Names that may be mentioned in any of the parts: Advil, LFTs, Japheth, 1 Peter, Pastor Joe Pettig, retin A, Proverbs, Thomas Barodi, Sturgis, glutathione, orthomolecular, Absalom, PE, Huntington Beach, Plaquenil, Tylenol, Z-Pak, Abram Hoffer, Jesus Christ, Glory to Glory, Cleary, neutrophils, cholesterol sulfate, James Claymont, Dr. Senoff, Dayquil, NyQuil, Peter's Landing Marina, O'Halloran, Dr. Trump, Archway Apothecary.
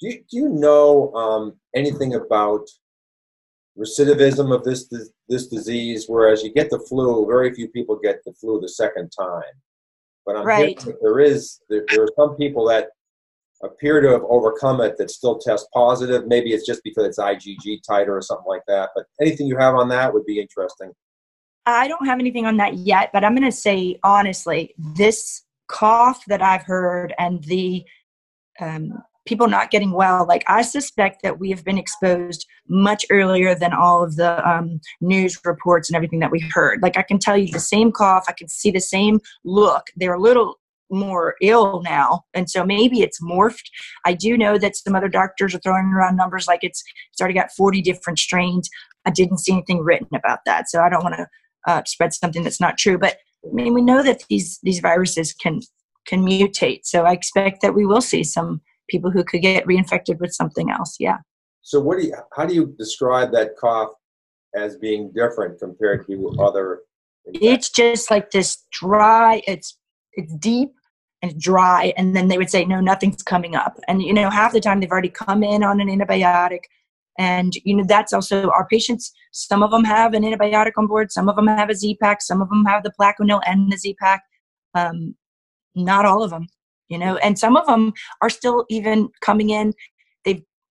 Do you know anything about recidivism of this disease? Whereas you get the flu, very few people get the flu the second time. But I'm right. there are some people that appear to have overcome it that still test positive. Maybe it's just because it's IgG titer or something like that. But anything you have on that would be interesting. I don't have anything on that yet, but I'm going to say, honestly, this cough that I've heard and the people not getting well, like, I suspect that we have been exposed much earlier than all of the news reports and everything that we heard. Like, I can tell you the same cough. I can see the same look. They're a little more ill now, and so maybe it's morphed. I do know that some other doctors are throwing around numbers like it's already got 40 different strains. I didn't see anything written about that, so I don't want to spread something that's not true. But I mean, we know that these viruses can mutate, so I expect that we will see some people who could get reinfected with something else. Yeah. So how do you describe that cough as being different compared to other infections? It's just like this dry. It's deep and dry, and then they would say, no, nothing's coming up. And, you know, half the time they've already come in on an antibiotic. And, you know, that's also our patients. Some of them have an antibiotic on board. Some of them have a Z-Pak. Some of them have the Plaquenil and the Z-Pak. Not all of them, you know. And some of them are still even coming in.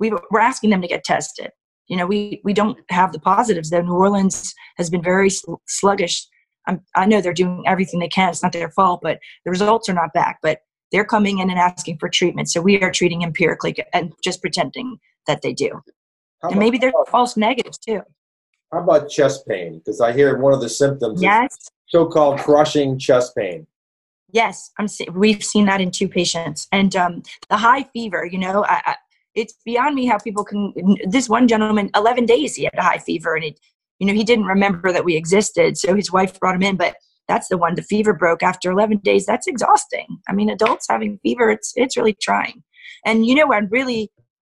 We're asking them to get tested. You know, we don't have the positives. Though New Orleans has been very sluggish. I know they're doing everything they can. It's not their fault, but the results are not back. But they're coming in and asking for treatment. So we are treating empirically and just pretending that they do. And maybe they're false negatives too. How about chest pain? Because I hear one of the symptoms is so-called crushing chest pain. Yes, we've seen that in 2 patients. And the high fever, you know, it's beyond me how people can – this one gentleman, 11 days he had a high fever, and you know, he didn't remember that we existed, so his wife brought him in. But that's the one. The fever broke after 11 days. That's exhausting. I mean, adults having fever, it's really trying. And, you know,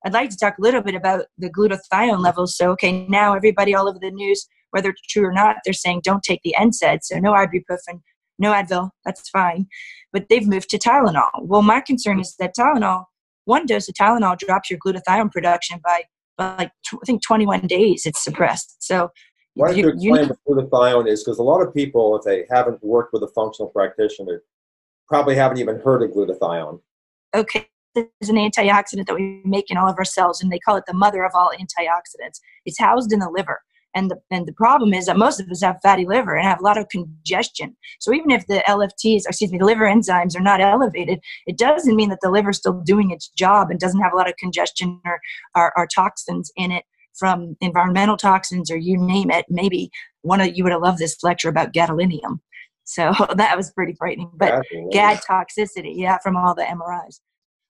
I'd like to talk a little bit about the glutathione levels. So, okay, now everybody all over the news, whether it's true or not, they're saying don't take the NSAID. So no ibuprofen, no Advil. That's fine. But they've moved to Tylenol. Well, my concern is that Tylenol, one dose of Tylenol drops your glutathione production by like, I think, 21 days it's suppressed. So, why don't you explain what glutathione is? Because a lot of people, if they haven't worked with a functional practitioner, probably haven't even heard of glutathione. Okay. This is an antioxidant that we make in all of our cells, and they call it the mother of all antioxidants. It's housed in the liver. And the problem is that most of us have fatty liver and have a lot of congestion. So even if the LFTs, excuse me, the liver enzymes are not elevated, it doesn't mean that the liver is still doing its job and doesn't have a lot of congestion or toxins in it, from environmental toxins or you name it. Maybe you would have loved this lecture about gadolinium. So that was pretty frightening. But gad toxicity, yeah, from all the MRIs.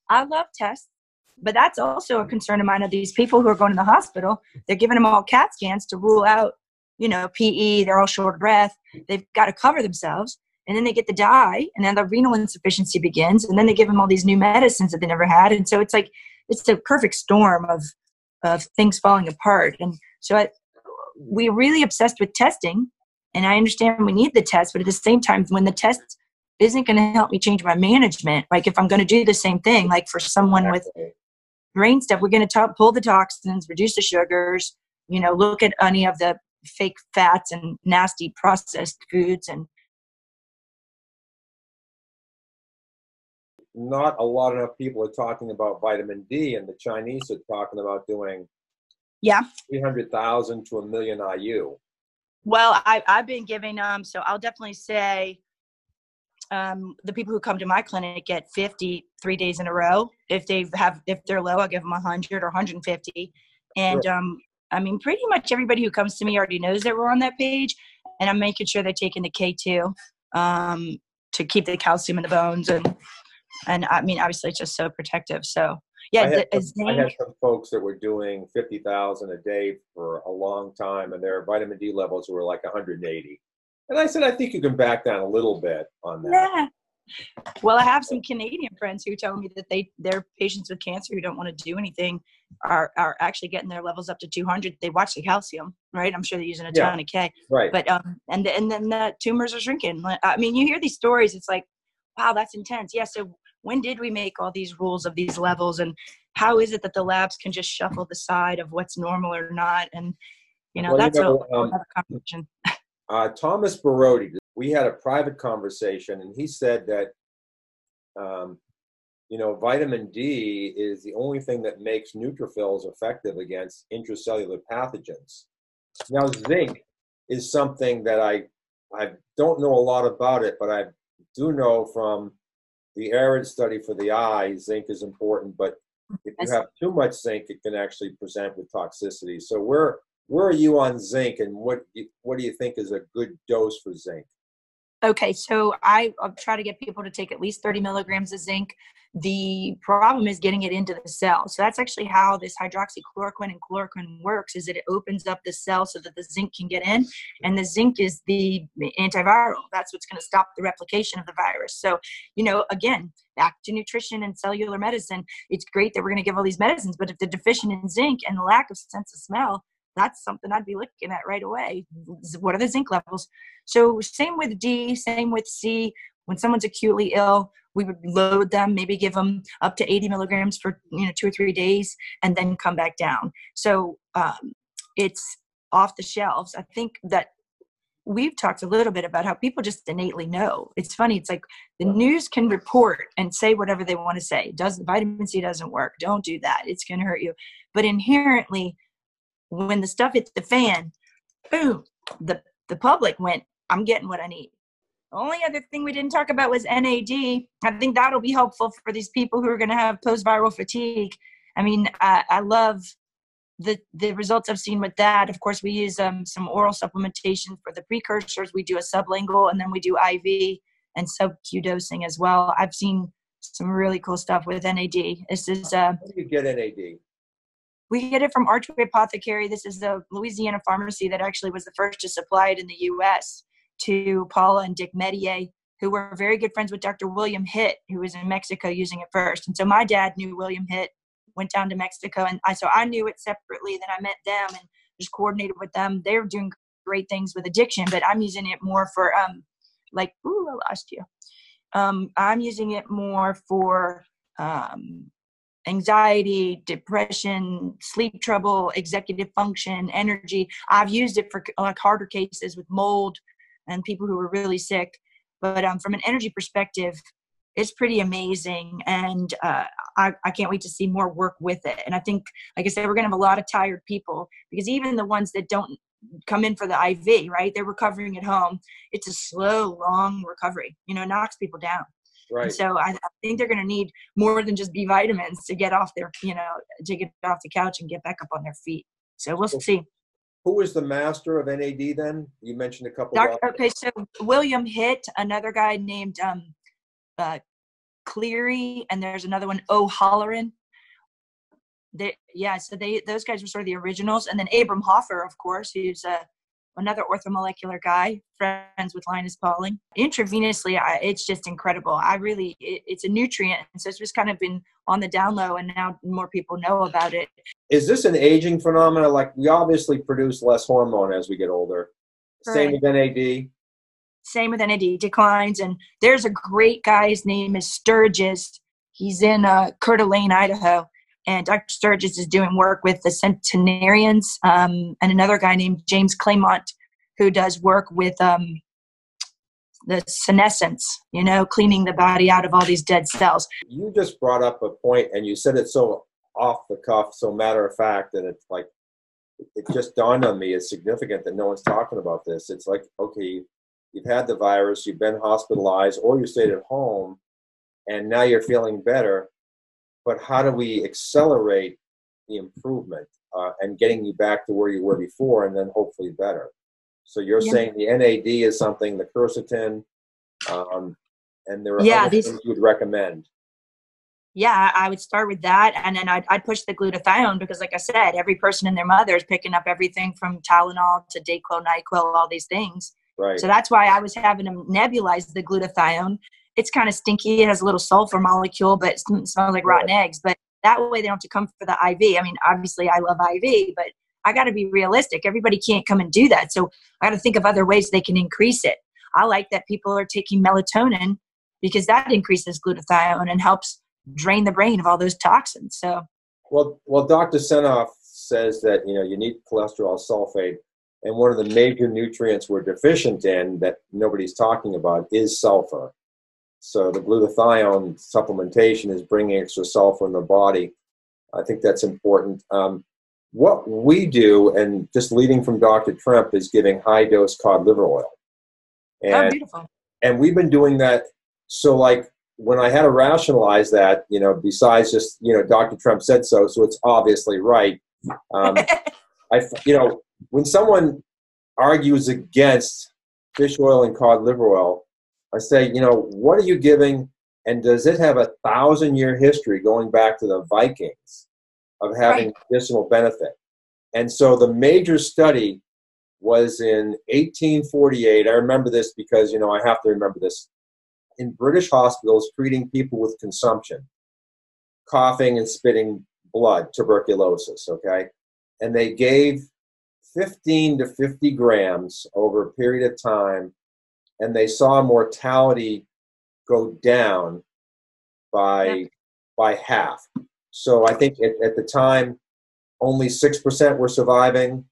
I love tests, but that's also a concern of mine of these people who are going to the hospital. They're giving them all CAT scans to rule out, you know, PE. They're all short of breath. They've got to cover themselves. And then they get the dye, and then the renal insufficiency begins. And then they give them all these new medicines that they never had. And so it's like, it's a perfect storm of things falling apart. And so we're really obsessed with testing, and I understand we need the test, but at the same time, when the test isn't going to help me change my management, like if I'm going to do the same thing, like for someone with brain stuff, we're going to pull the toxins, reduce the sugars, you know, look at any of the fake fats and nasty processed foods. And not a lot of people are talking about vitamin D, and the Chinese are talking about doing 300,000 to 1 million IU. Well, I've been giving them, so I'll definitely say the people who come to my clinic get 53 days in a row. If they're low, I'll give them 100 or 150. And sure. I mean, pretty much everybody who comes to me already knows that we're on that page, and I'm making sure they're taking the K2 to keep the calcium in the bones. And I mean, obviously, it's just so protective. So, yeah. I had some folks that were doing 50,000 a day for a long time, and their vitamin D levels were like 180. And I said, I think you can back down a little bit on that. Yeah. Well, I have some Canadian friends who tell me that their patients with cancer who don't want to do anything are actually getting their levels up to 200. They watch the calcium, right? I'm sure they're using a ton of K. Right. But, and then the tumors are shrinking. I mean, you hear these stories. It's like, wow, that's intense. Yeah, so when did we make all these rules of these levels, and how is it that the labs can just shuffle the side of what's normal or not? And, you know, well, that's a conversation. Thomas Barodi, we had a private conversation, and he said that, you know, vitamin D is the only thing that makes neutrophils effective against intracellular pathogens. Now, zinc is something that I don't know a lot about it, but I do know from the ARID study for the eye, zinc is important, but if you have too much zinc, it can actually present with toxicity. So where are you on zinc, and what do you think is a good dose for zinc? Okay, so I'll try to get people to take at least 30 milligrams of zinc. The problem is getting it into the cell. So that's actually how this hydroxychloroquine and chloroquine works, is that it opens up the cell so that the zinc can get in. And the zinc is the antiviral. That's what's going to stop the replication of the virus. So, you know, again, back to nutrition and cellular medicine, it's great that we're going to give all these medicines, but if they're deficient in zinc and the lack of sense of smell, that's something I'd be looking at right away. What are the zinc levels? So same with D, same with C. When someone's acutely ill, we would load them, maybe give them up to 80 milligrams for 2 or 3 days, and then come back down. So it's off the shelves. I think that we've talked a little bit about how people just innately know. It's funny. It's like the news can report and say whatever they want to say. Vitamin C doesn't work. Don't do that. It's going to hurt you. But inherently, when the stuff hits the fan, boom, the public went, I'm getting what I need. The only other thing we didn't talk about was NAD. I think that'll be helpful for these people who are going to have post-viral fatigue. I mean, I love the results I've seen with that. Of course, we use some oral supplementation for the precursors. We do a sublingual, and then we do IV and sub-Q dosing as well. I've seen some really cool stuff with NAD. This is how do you get NAD? We get it from Archway Apothecary. This is the Louisiana pharmacy that actually was the first to supply it in the U.S. to Paula and Dick Medier, who were very good friends with Dr. William Hitt, who was in Mexico using it first. And so my dad knew William Hitt, went down to Mexico, and so I knew it separately. Then I met them and just coordinated with them. They're doing great things with addiction, but I'm using it more for I'm using it more for anxiety, depression, sleep trouble, executive function, energy. I've used it for like harder cases with mold and people who were really sick. But from an energy perspective, it's pretty amazing. And I can't wait to see more work with it. And I think, like I said, we're going to have a lot of tired people, because even the ones that don't come in for the IV, right? They're recovering at home. It's a slow, long recovery. You know, it knocks people down. Right. And so I think they're going to need more than just B vitamins to get off their, to get off the couch and get back up on their feet. So we'll see. Who is the master of NAD then? You mentioned a couple of doctors. Okay, so William Hitt, another guy named Cleary, and there's another one, O'Halloran. Those guys were sort of the originals. And then Abram Hoffer, of course, who's another orthomolecular guy, friends with Linus Pauling. Intravenously, it's just incredible. It's a nutrient. And so it's just kind of been on the down low, and now more people know about it. Is this an aging phenomenon? Like, we obviously produce less hormone as we get older. Right. Same with NAD? Same with NAD declines. And there's a great guy. His name is Sturgis. He's in Coeur d'Alene, Idaho. And Dr. Sturgis is doing work with the centenarians, and another guy named James Claymont, who does work with the senescence, cleaning the body out of all these dead cells. You just brought up a point, and you said it so off the cuff, so matter of fact, that it's like, it just dawned on me, it's significant that no one's talking about this. It's like, okay, you've had the virus, you've been hospitalized, or you stayed at home, and now you're feeling better. But how do we accelerate the improvement and getting you back to where you were before, and then hopefully better? So you're saying the NAD is something, the quercetin, and there are other things you would recommend. Yeah, I would start with that. And then I'd push the glutathione, because like I said, every person and their mother is picking up everything from Tylenol to Dayquil, NyQuil, all these things. Right. So that's why I was having them nebulize the glutathione. It's kind of stinky. It has a little sulfur molecule, but it smells like rotten eggs. But that way they don't have to come for the IV. I mean, obviously I love IV, but I got to be realistic. Everybody can't come and do that. So I got to think of other ways they can increase it. I like that people are taking melatonin, because that increases glutathione and helps drain the brain of all those toxins. So, well, Dr. Senoff says that, you know, you need cholesterol sulfate, and one of the major nutrients we're deficient in that nobody's talking about is sulfur. So the glutathione supplementation is bringing extra sulfur in the body. I think that's important. What we do, and just leading from Dr. Trump, is giving high-dose cod liver oil. And, oh, beautiful. And we've been doing that. So, like, when I had to rationalize that, you know, besides just, you know, Dr. Trump said so, so it's obviously right. You know, when someone argues against fish oil and cod liver oil, I say, you know, what are you giving, and does it have a 1,000-year history going back to the Vikings of having medicinal benefit? And so the major study was in 1848. I remember this because, you know, I have to remember this. In British hospitals treating people with consumption, coughing and spitting blood, tuberculosis, okay? And they gave 15 to 50 grams over a period of time, and they saw mortality go down by half. So I think at the time, only 6% were surviving.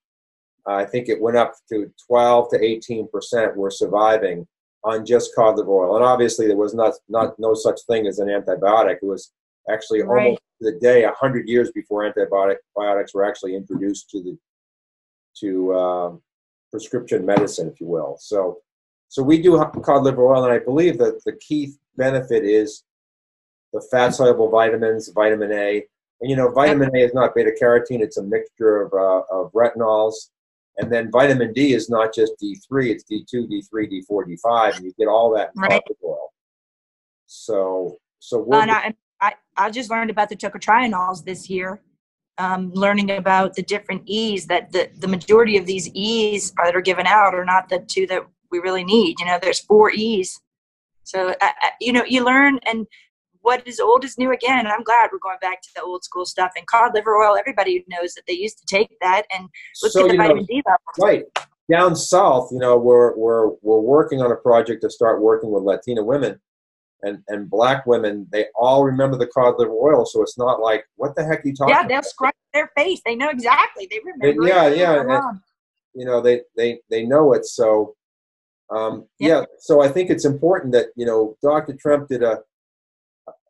I think it went up to 12 to 18% were surviving on just cod liver oil. And obviously there was no such thing as an antibiotic. It was actually almost to the day, 100 years before antibiotics were actually introduced to prescription medicine, if you will. So we do cod liver oil, and I believe that the key benefit is the fat-soluble vitamins, vitamin A. And, you know, vitamin A is not beta-carotene. It's a mixture of retinols. And then vitamin D is not just D3. It's D2, D3, D4, D5. And you get all that in cod liver oil. So we're... I just learned about the tocotrienols this year. Learning about the different E's, that the majority of these E's that are given out are not the two that we really need. You know, there's 4 E's. So, you know, you learn, and what is old is new again. And I'm glad we're going back to the old school stuff. And cod liver oil, everybody knows that they used to take that. And let's get the vitamin D level. Right. Down south, you know, we're working on a project to start working with Latina women and Black women. They all remember the cod liver oil. So it's not like, what the heck are you talking about? Yeah, they'll scrunch their face. They know exactly. They remember it. Yeah, yeah. And, you know, they know it. So, so I think it's important that, you know, Dr. Trump did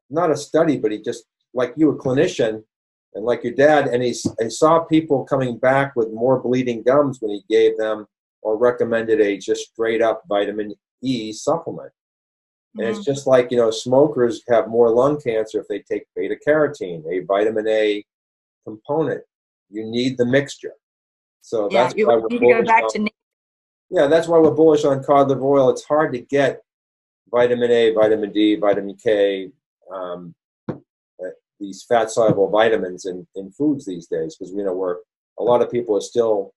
not a study, but he just, like you, a clinician, and like your dad, and he saw people coming back with more bleeding gums when he gave them or recommended a just straight up vitamin E supplement. And it's just like, you know, smokers have more lung cancer if they take beta-carotene, a vitamin A component. You need the mixture. So that's why we're bullish on. Yeah, that's why we're bullish on cod liver oil. It's hard to get vitamin A, vitamin D, vitamin K, these fat-soluble vitamins in foods these days, because, you know, a lot of people are still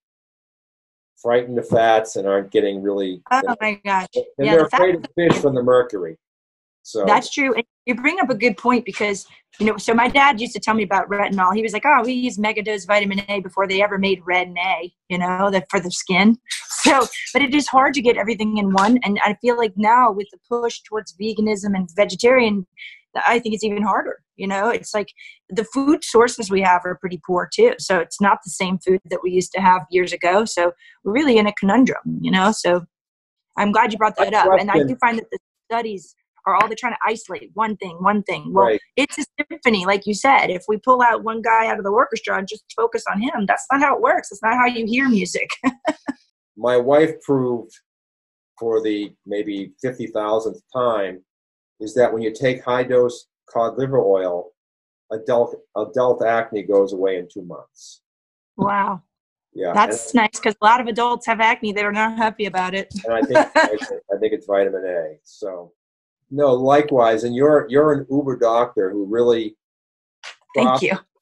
frightened of fats and aren't getting really. Oh my gosh! And they're afraid of fish from the mercury. So that's true. And you bring up a good point, because, you know, so my dad used to tell me about retinol. He was like, "Oh, we use megadose vitamin A before they ever made retin A, you know, that for the skin." So, but it is hard to get everything in one. And I feel like now with the push towards veganism and vegetarian, I think it's even harder. You know, it's like the food sources we have are pretty poor too. So it's not the same food that we used to have years ago. So we're really in a conundrum, you know? So I'm glad you brought that up. And I do find that the studies are all they're trying to isolate one thing. Well, It's a symphony. Like you said, if we pull out one guy out of the orchestra and just focus on him, that's not how it works. That's not how you hear music. My wife proved for the maybe 50,000th time is that when you take high dose cod liver oil, adult acne goes away in 2 months. Wow. Yeah. That's nice, because a lot of adults have acne that are not happy about it. And I think it's vitamin A. So, no, likewise. And you're an uber doctor who really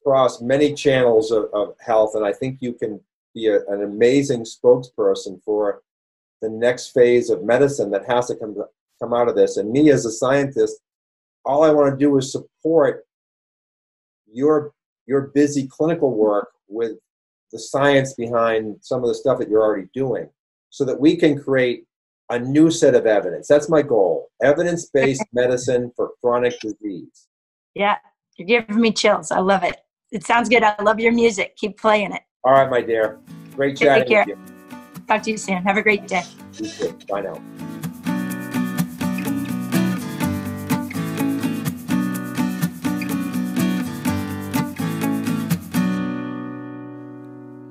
crossed many channels of health. And I think you can be an amazing spokesperson for the next phase of medicine that has to come out of this. And me as a scientist, all I want to do is support your busy clinical work with the science behind some of the stuff that you're already doing, so that we can create a new set of evidence. That's my goal. Evidence-based medicine for chronic disease. Yeah, you're giving me chills. I love it. It sounds good. I love your music. Keep playing it. All right, my dear. Great chatting with you. Take care. Talk to you soon. Have a great day. You too. Bye now.